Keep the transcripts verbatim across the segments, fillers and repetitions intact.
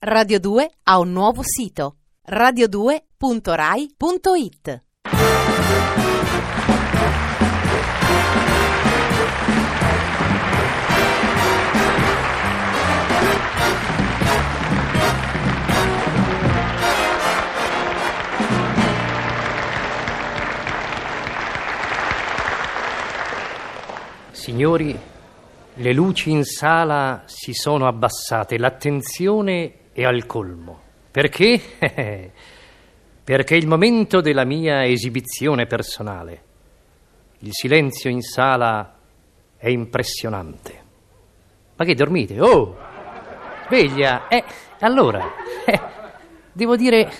Radio due ha un nuovo sito, radio due punto rai punto it. Signori, le luci in sala si sono abbassate, l'attenzione e al colmo. Perché? Perché il momento della mia esibizione personale. Il silenzio in sala è impressionante. Ma che dormite? Oh! Sveglia! Eh, allora! Eh, devo dire...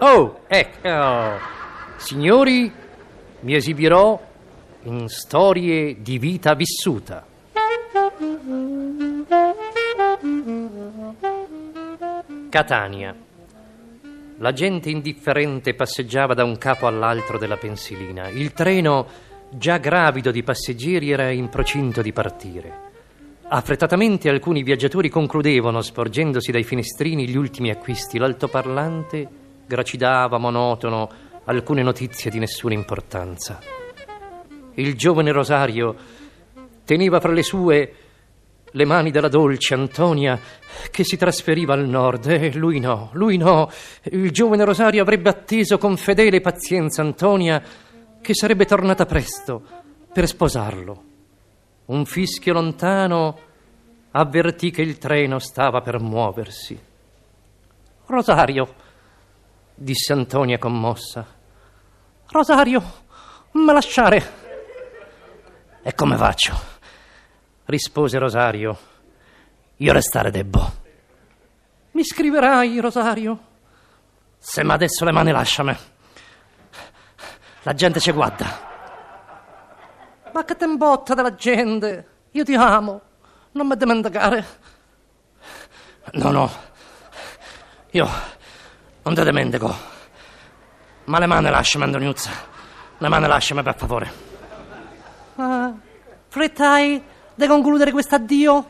Oh! Ecco! Oh. Signori, mi esibirò in storie di vita vissuta. Catania. La gente indifferente passeggiava da un capo all'altro della pensilina. Il treno, già gravido di passeggeri, era in procinto di partire. Affrettatamente alcuni viaggiatori concludevano, sporgendosi dai finestrini, gli ultimi acquisti. L'altoparlante gracidava monotono alcune notizie di nessuna importanza. Il giovane Rosario teneva fra le sue le mani della dolce Antonia, che si trasferiva al nord. Eh, lui no, lui no. Il giovane Rosario avrebbe atteso con fedele pazienza Antonia, che sarebbe tornata presto per sposarlo. Un fischio lontano avvertì che il treno stava per muoversi. «Rosario», disse Antonia commossa, «Rosario, me lasciare». «E come faccio?» rispose Rosario. «Io restare debbo». «Mi scriverai, Rosario?» «Se ma adesso le mani lasciame. La gente ci guarda». «Ma che te imbotta della gente? Io ti amo, non mi dimenticare». «No, no, io non te dimentico. Ma le mani lasciame, Antoniuzza. Le mani lasciame, per favore». Uh, «Frettai de concludere quest'addio?»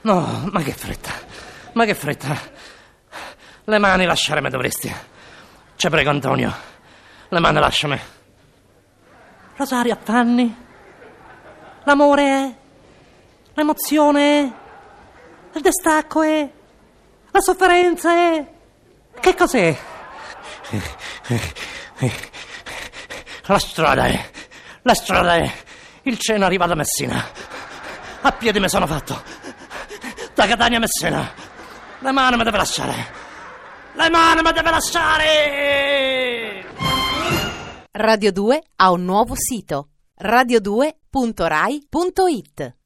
«No, ma che fretta, ma che fretta. Le mani lasciare me dovresti. Ci prego, Antonio, le mani lasciami». «Rosario, affanni. L'amore è, l'emozione è, il distacco è, la sofferenza è. Che cos'è?» «La strada è, la strada è. Il cena arriva da Messina. A piedi me sono fatto. Da Catania a Messina. Le mani me deve lasciare. Le mani me deve lasciare!» Radio due ha un nuovo sito. radio due punto rai punto it.